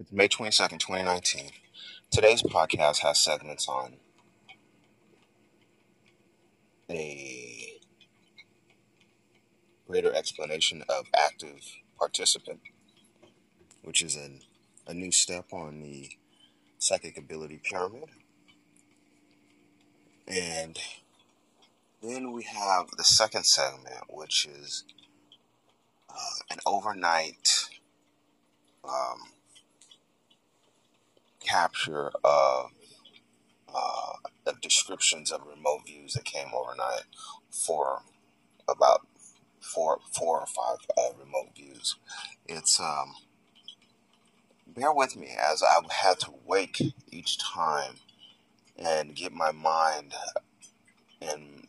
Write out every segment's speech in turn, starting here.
It's May 22nd, 2019. Today's podcast has segments on a greater explanation of Active-Participant, which is a new step on the psychic ability pyramid. And then we have the second segment, which is an overnight capture of descriptions of remote views that came overnight for about four or five remote views. It's bear with me as I had to wake each time and get my mind and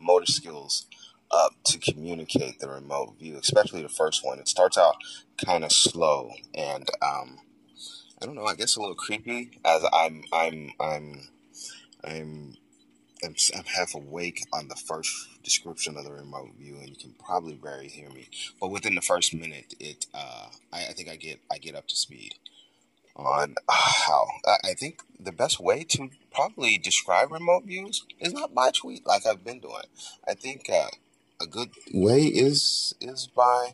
motor skills up to communicate the remote view, especially the first one. It starts out kind of slow and I don't know. I guess a little creepy as I'm half awake on the first description of the remote view, and you can probably barely hear me. But within the first minute, it I think I get up to speed on how I think the best way to probably describe remote views is not by tweet like I've been doing. I think a good way is by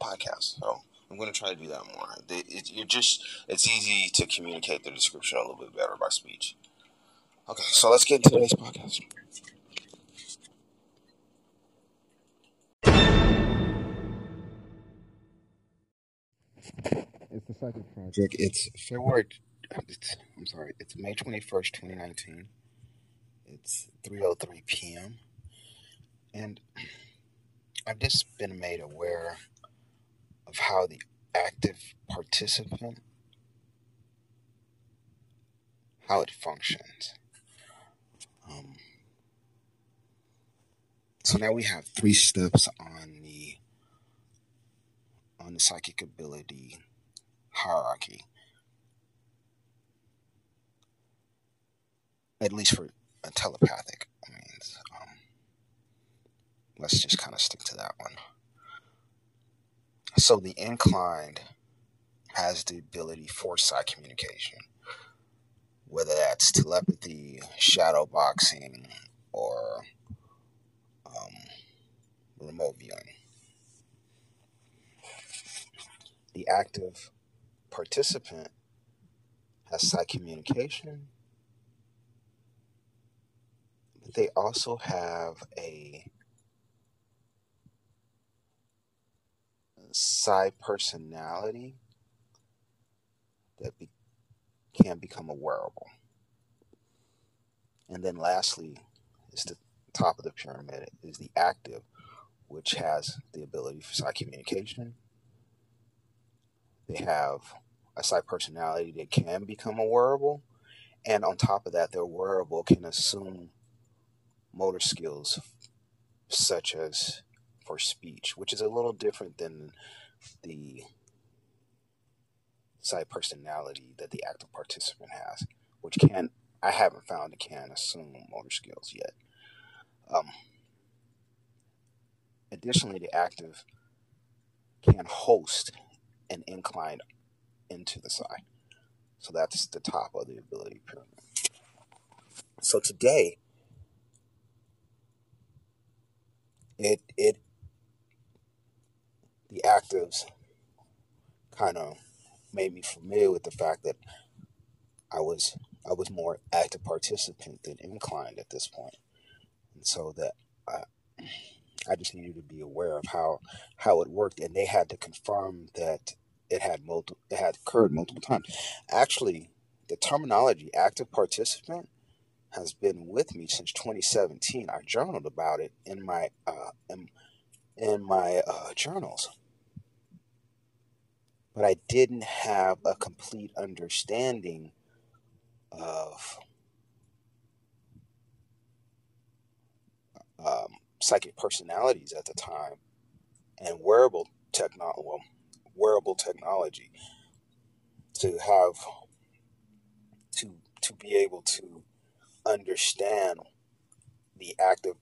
podcasts. So I'm going to try to do that more. It's easy to communicate the description a little bit better by speech. Okay, so let's get into today's podcast. It's the Psychic Project. It's May 21st, 2019. It's 3:03 p.m. And I've just been made aware of how the Active-Participant, how it functions. So now we have three steps on the psychic ability hierarchy, at least for a telepathic means. Let's just kind of stick to that one. So the inclined has the ability for side communication, whether that's telepathy, shadow boxing, or remote viewing. The active participant has side communication, but they also have a side personality that can become a wearable. And then lastly, is the top of the pyramid is the active, which has the ability for side communication. They have a side personality that can become a wearable. And on top of that, their wearable can assume motor skills such as for speech, which is a little different than the side personality that the active participant has, which I haven't found it can assume motor skills yet. Additionally, the active can host an incline into the side. So that's the top of the ability pyramid. So today, the actives kind of made me familiar with the fact that I was more active participant than inclined at this point. And so that I just needed to be aware of how it worked, and they had to confirm that it had occurred multiple times. Actually, the terminology active participant has been with me since 2017. I journaled about it in my journals. But I didn't have a complete understanding of psychic personalities at the time and wearable technology to be able to understand the active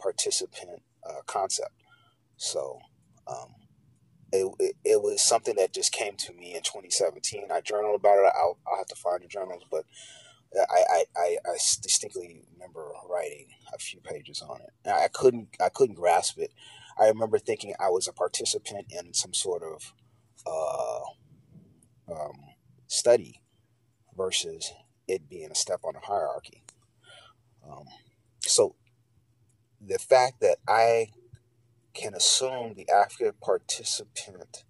participant concept. So it was something that just came to me in 2017. I journaled about it. I'll have to find the journals, but I distinctly remember writing a few pages on it. And I couldn't grasp it. I remember thinking I was a participant in some sort of study versus it being a step on a hierarchy. So the fact that I can assume the active participant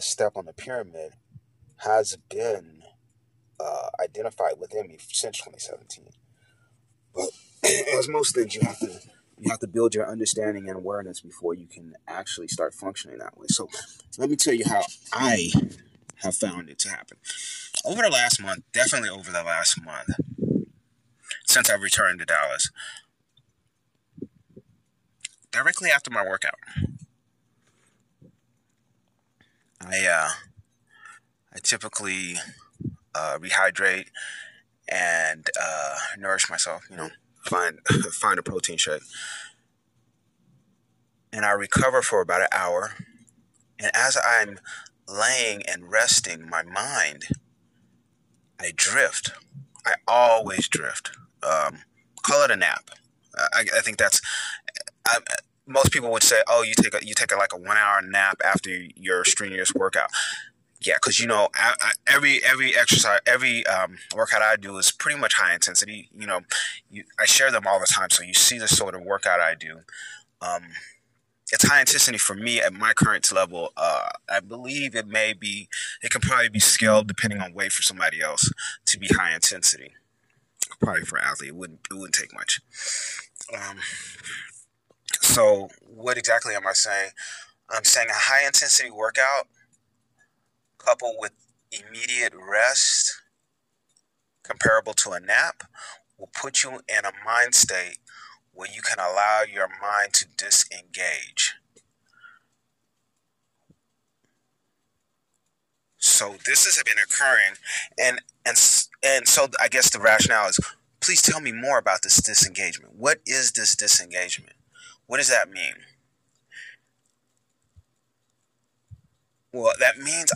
step on the pyramid has been identified within me since 2017. But as most things, you have to build your understanding and awareness before you can actually start functioning that way. So let me tell you how I have found it to happen. Over the last month, since I've returned to Dallas, directly after my workout, I typically rehydrate and nourish myself, find a protein shake. And I recover for about an hour. And as I'm laying and resting my mind, I drift. I always drift. Call it a nap. I think that's... most people would say, "Oh, you take like a 1 hour nap after your strenuous workout." Yeah, because every exercise, every workout I do is pretty much high intensity. I share them all the time, so you see the sort of workout I do. It's high intensity for me at my current level. I believe it can probably be scaled depending on weight for somebody else to be high intensity. Probably for an athlete, it wouldn't take much. So what exactly am I saying? I'm saying a high-intensity workout coupled with immediate rest comparable to a nap will put you in a mind state where you can allow your mind to disengage. So this has been occurring, and so I guess the rationale is, please tell me more about this disengagement. What is this disengagement? What does that mean? Well, that means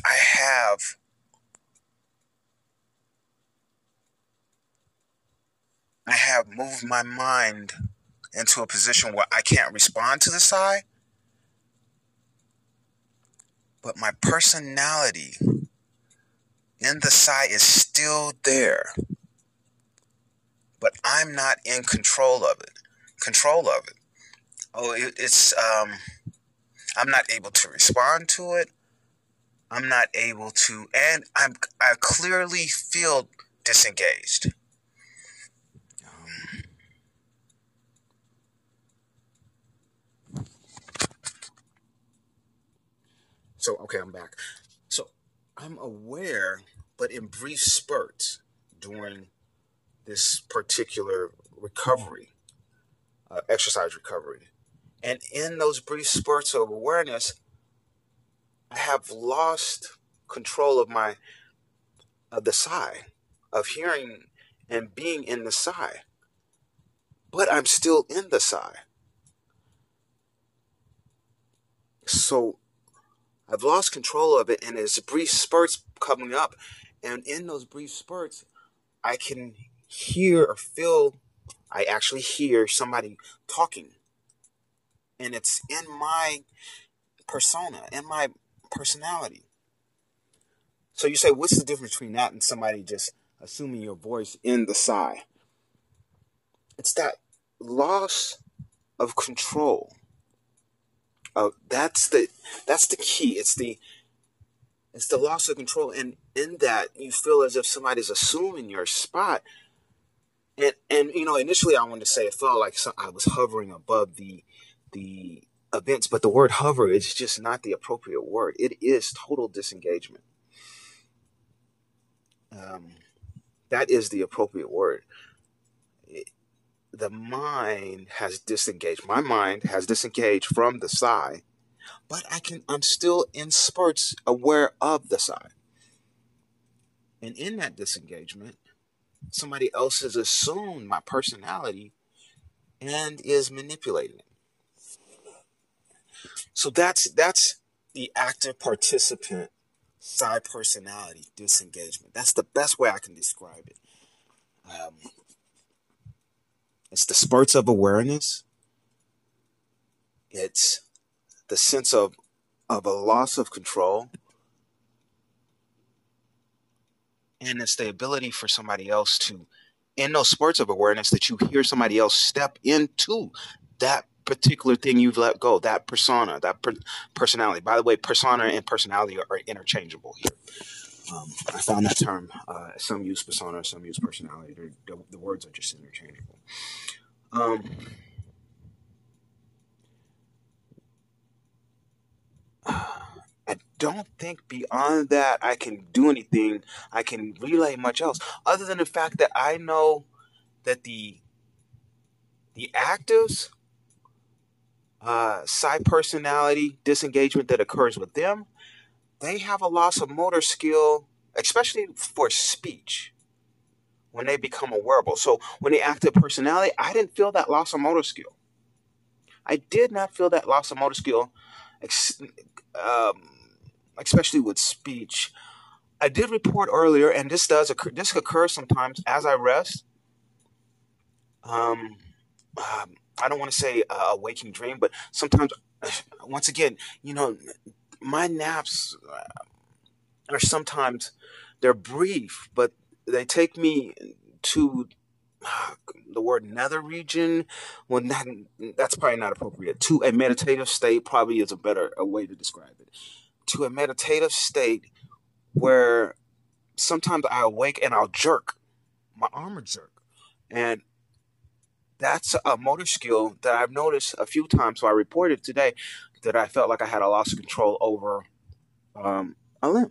I have moved my mind into a position where I can't respond to the sigh, but my personality in the sigh is still there, but I'm not in control of it. Oh, I'm not able to respond to it. I'm not able to, and I clearly feel disengaged. So, okay, I'm back. So I'm aware, but in brief spurts during this particular recovery, exercise recovery. And in those brief spurts of awareness, I have lost control of the sigh, of hearing and being in the sigh. But I'm still in the sigh. So I've lost control of it, and there's brief spurts coming up. And in those brief spurts, I can hear or feel, I actually hear somebody talking. And it's in my persona, in my personality. So you say, what's the difference between that and somebody just assuming your voice in the sigh? It's that loss of control. That's the key. It's the loss of control. And in that, you feel as if somebody's assuming your spot. And initially I wanted to say it felt like I was hovering above the events, but the word hover is just not the appropriate word. It is total disengagement. That is the appropriate word. The mind has disengaged. My mind has disengaged from the sigh, but I'm still in spurts aware of the sigh. And in that disengagement, somebody else has assumed my personality and is manipulating it. So that's the active participant side personality disengagement. That's the best way I can describe it. It's the spurts of awareness. It's the sense of a loss of control. And it's the ability for somebody else to, in those spurts of awareness, that you hear somebody else step into that particular thing you've let go, that persona, that personality. By the way, persona and personality are interchangeable here. I found that term. Some use persona, some use personality. The words are just interchangeable. I don't think beyond that I can do anything. I can relay much else other than the fact that I know that the actives, side personality disengagement that occurs with them, they have a loss of motor skill, especially for speech, when they become awareable. So when the active personality, I didn't feel that loss of motor skill. I did not feel that loss of motor skill, especially with speech. I did report earlier, and this occurs sometimes as I rest. I don't want to say a waking dream, but sometimes, once again, you know, my naps are sometimes, they're brief, but they take me to the word nether region. Well, that's probably not appropriate. To a meditative state probably is a better way to describe it. To a meditative state where sometimes I awake and I'll jerk. My arm will jerk. And that's a motor skill that I've noticed a few times. So I reported today that I felt like I had a loss of control over a limb. And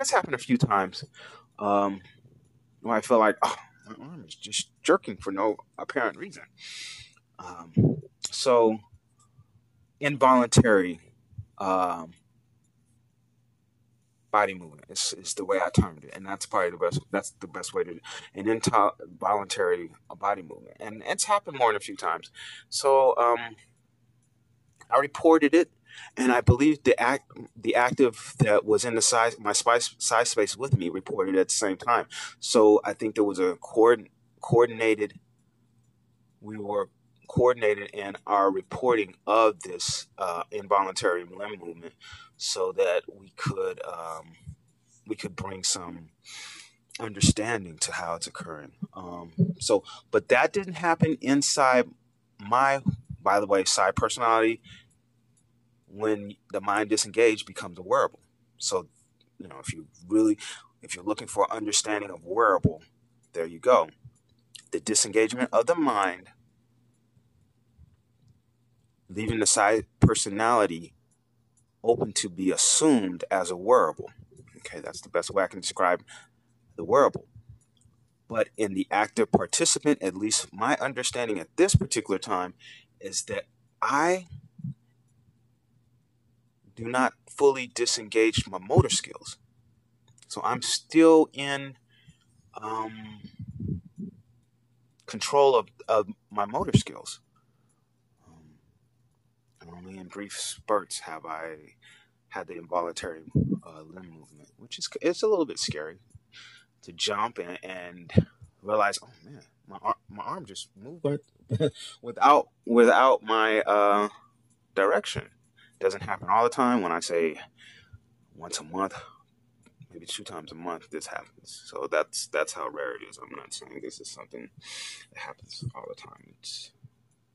it's happened a few times where I feel like, oh, my arm is just jerking for no apparent reason. So involuntary body movement is the way I termed it, and that's probably the best way to do it. An involuntary body movement, and it's happened more than a few times. So I reported it, and I believe the active that was in the my side space with me reported at the same time. So I think there was a coordinated. We were coordinated in our reporting of this involuntary limb movement, so that we could bring some understanding to how it's occurring. But that didn't happen inside my, by the way, side personality. When the mind disengaged becomes awareable. So, you know, if you're looking for understanding of wearable, there you go. The disengagement of the mind, leaving the side personality open to be assumed as a wearable. Okay, that's the best way I can describe the wearable. But in the active participant, at least my understanding at this particular time, is that I do not fully disengage my motor skills. So I'm still in control of my motor skills. And only in brief spurts have I had the involuntary limb movement, which is, it's a little bit scary to jump and realize, oh man, my arm just moved without my direction. Doesn't happen all the time. When I say once a month, maybe 2 times a month, this happens. So that's how rare it is. I'm not saying this is something that happens all the time. It's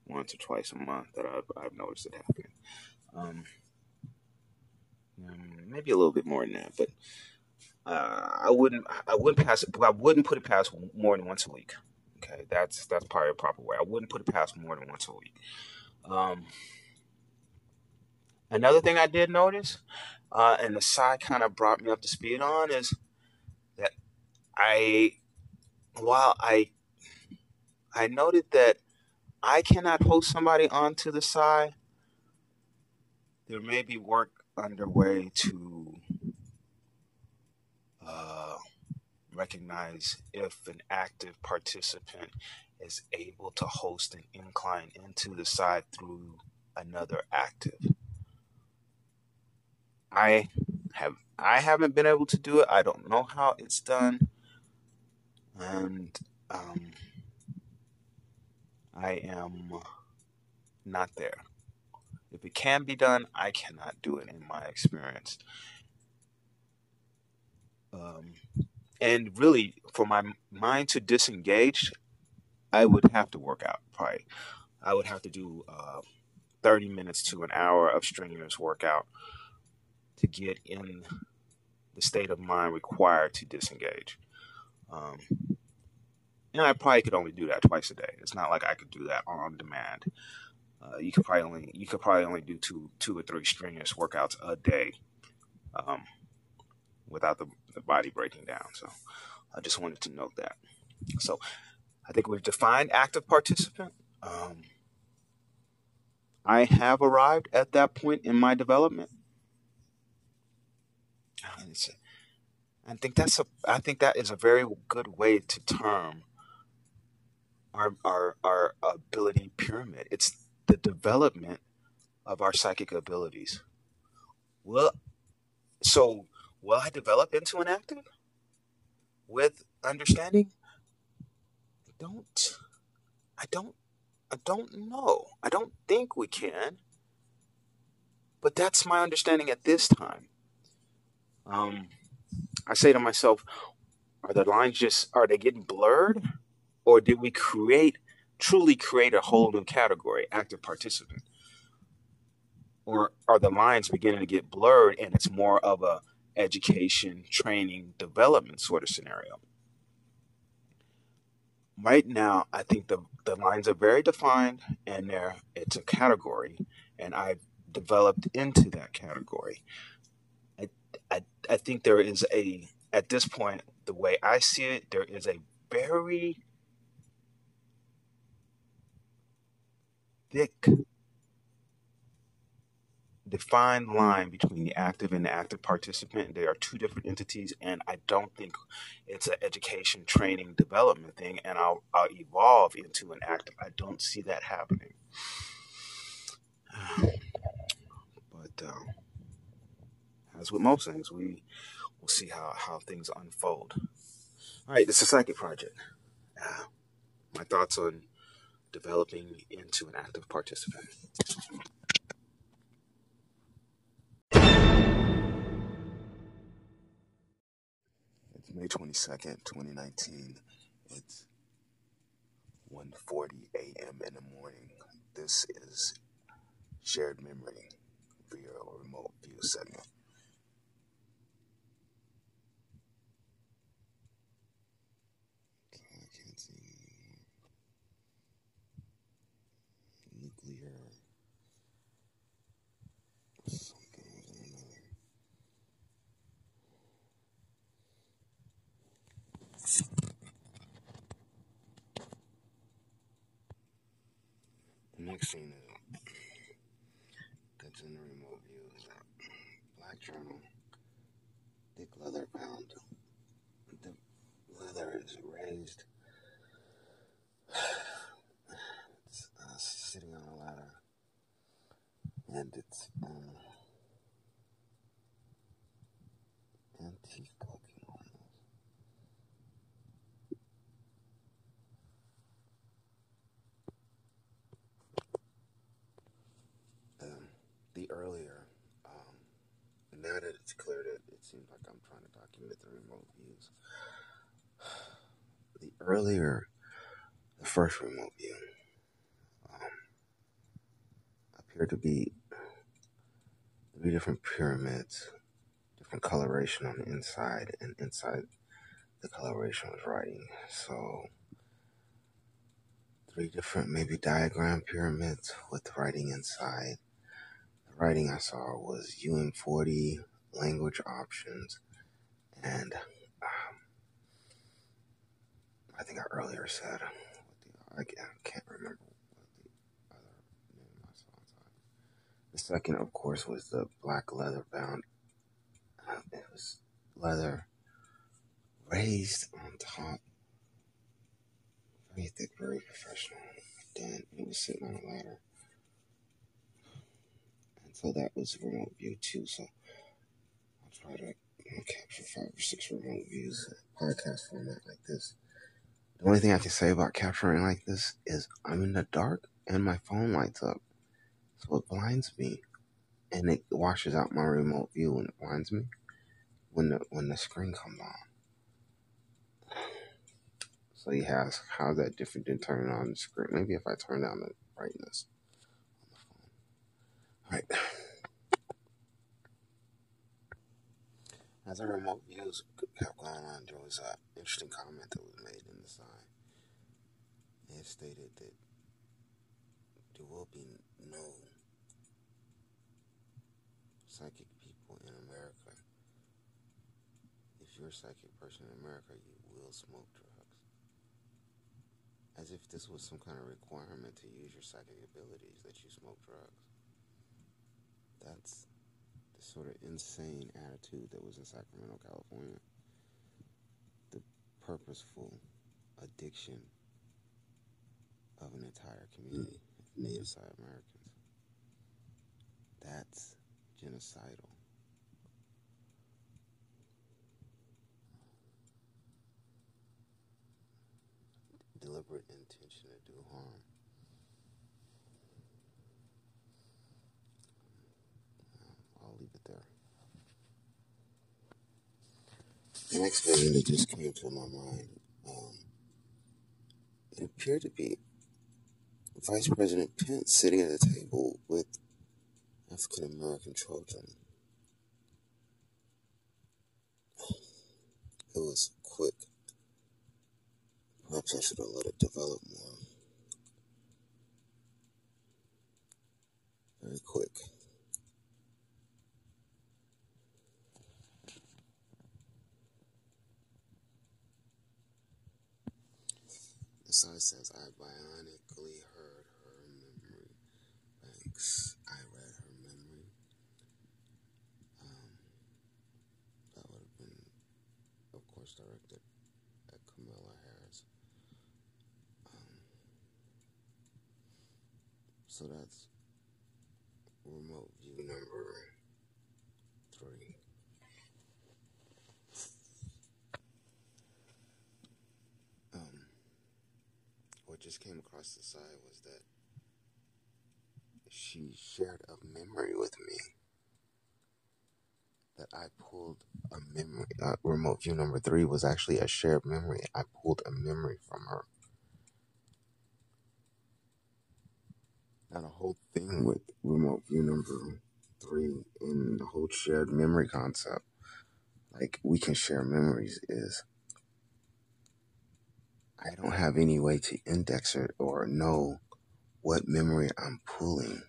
once or twice a month that I've noticed it happening. Maybe a little bit more than that, but I wouldn't pass it. But I wouldn't put it past more than once a week. Okay, that's probably a proper way. I wouldn't put it past more than once a week. Another thing I did notice, and the side kind of brought me up to speed on, is that while I noted that I cannot host somebody onto the side, there may be work underway to recognize if an active participant is able to host an incline into the side through another active. I haven't been able to do it. I don't know how it's done, and I am not there. If it can be done, I cannot do it in my experience. And really, for my mind to disengage, I would have to work out, probably. I would have to do 30 minutes to an hour of strenuous workout to get in the state of mind required to disengage. And I probably could only do that twice a day. It's not like I could do that on demand. You could probably only do two or three strenuous workouts a day without the body breaking down. So I just wanted to note that. So I think we've defined active participant. I have arrived at that point in my development. I think that is a very good way to term our ability pyramid. It's the development of our psychic abilities. Well, so will I develop into an active with understanding? I don't know. I don't think we can. But that's my understanding at this time. I say to myself, are the lines are they getting blurred, or did we truly create a whole new category, active participant? Or are the lines beginning to get blurred and it's more of a education, training, development sort of scenario? Right now, I think the lines are very defined, and it's a category, and I've developed into that category. I think there is at this point, the way I see it, there is a very thick, defined line between the active and the active participant. They are two different entities, and I don't think it's an education, training, development thing, and I'll evolve into an active. I don't see that happening. But... as with most things, we will see how things unfold. All right, this is a psychic project. My thoughts on developing into an active participant. It's May 22nd, 2019. It's 1:40 a.m. in the morning. This is shared memory via a remote view segment. The next thing that's in the remote view is that black journal, thick leather bound. The leather is raised. It's sitting on a ladder, and it's antique looking. Earlier, now that it's cleared, it seems like I'm trying to document the remote views. The first remote view appeared to be three different pyramids, different coloration on the inside, and inside the coloration was writing. So, three different maybe diagram pyramids with writing inside. Writing I saw was UN40, language options, and I think I earlier said, I can't remember what the other name I saw inside. The second, of course, was the black leather bound. It was leather raised on top. Very thick, very professional. Then it was sitting on a ladder. And so that was remote view too. So I'll try to capture 5 or 6 remote views in a podcast format like this. The only thing I can say about capturing like this is I'm in the dark and my phone lights up. So it blinds me. And it washes out my remote view when it blinds me. When the screen comes on. So he has, how's that different than turning on the screen? Maybe if I turn down the brightness on the phone. Alright. As our remote views kept going on, there was an interesting comment that was made in the sign. It stated that there will be no psychic people in America. If you're a psychic person in America, you will smoke drugs. As if this was some kind of requirement to use your psychic abilities, that you smoke drugs. That's the sort of insane attitude that was in Sacramento, California. The purposeful addiction of an entire community of Native Side Americans. That's genocidal. Deliberate intention to do harm. I'll leave it there. The next thing that just came to my mind, it appeared to be Vice President Pence sitting at a table with African-American children. It was quick. Perhaps I should have let it develop more. Very quick. The sign says, I bionically heard her memory. Thanks. I read her memory. That would have been, of course, directed at Kamala Harris. So that's remote view number 3. What just came across the side was that she shared a memory with me. That I pulled a memory. Remote view number 3 was actually a shared memory. I pulled a memory from her. And a whole thing with remote view number 3 and the whole shared memory concept, like we can share memories, is I don't have any way to index it or know what memory I'm pulling.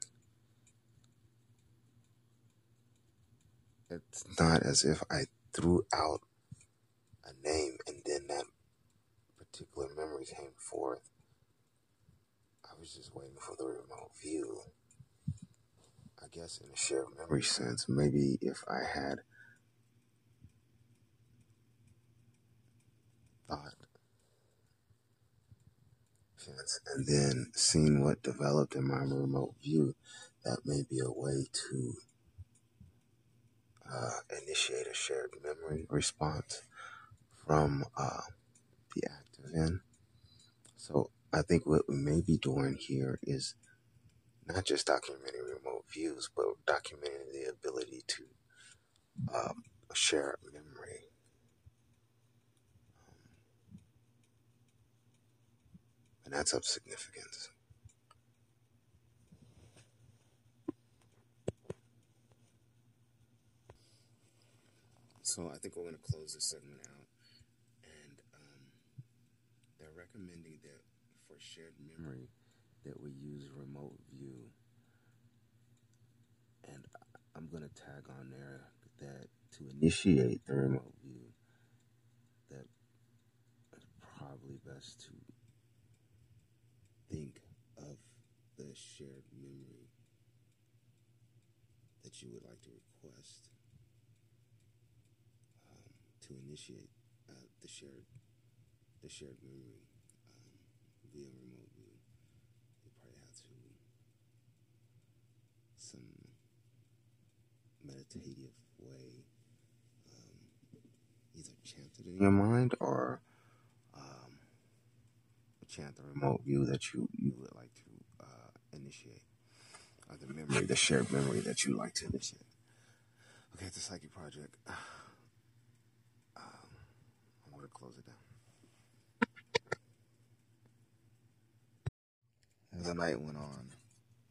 It's not as if I threw out a name and then that particular memory came forth. I was just waiting for the remote view. I guess in a shared memory sense, maybe if I had thought and then seen what developed in my remote view, that may be a way to initiate a shared memory response from the active end. So I think what we may be doing here is not just documenting remote views, but documenting the ability to share memory. And that's of significance. So I think we're going to close this segment out. And they're recommending that for shared memory that we use remote view. And I'm going to tag on there that to initiate the remote view, that it's probably best to think of the shared memory that you would like to request to initiate the shared memory via remote view. You probably have to some meditative way, either chant it in your mind or chant the remote view that you would like to initiate, or the memory, the shared memory that you like to initiate. Okay, the Psychic Project. I'm going to close it down. As the night went on,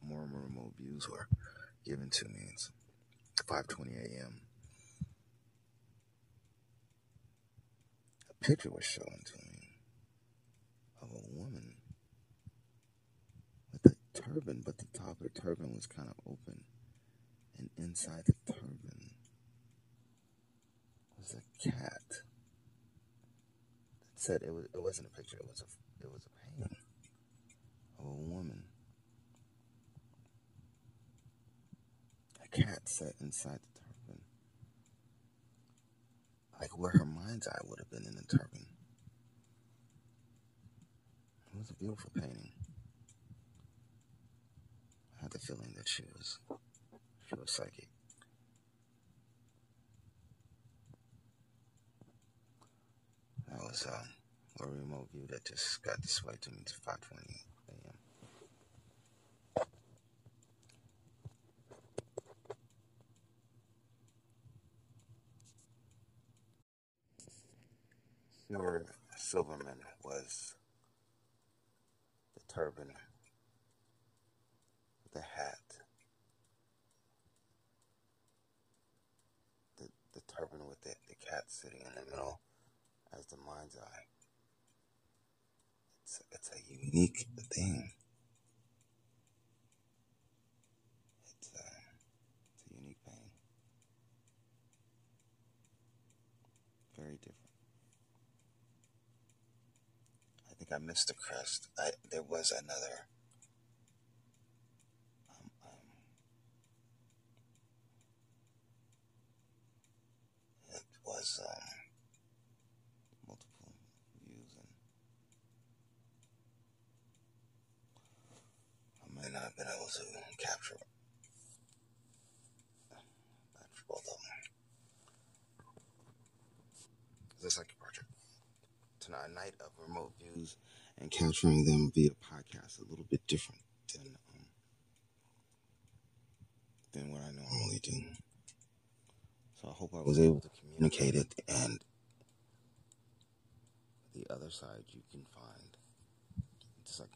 more and more remote views were given to me. It's 5:20 a.m. A picture was shown to me of a woman with a turban, but the top of the turban was kind of open. And inside the turban was a cat that said it wasn't a picture, it was a painting of a woman. A cat sat inside the turban, like where her mind's eye would have been in the turban. It was a beautiful painting. I had the feeling that she was psychic. That was a remote view that just got displayed to me to 5:20 a.m. Silverman was the turban, the hat. The turban with the cat sitting in the middle as the mind's eye. It's a unique thing. It's a unique painting. Very different. I think I missed the crest. There was another. Was multiple views, and I may not have been able to capture both of them. The Psychic Project. Tonight, a night of remote views and capturing them via podcast, a little bit different than what I normally do. So I hope I was able to communicate it, and the other side you can find. It's like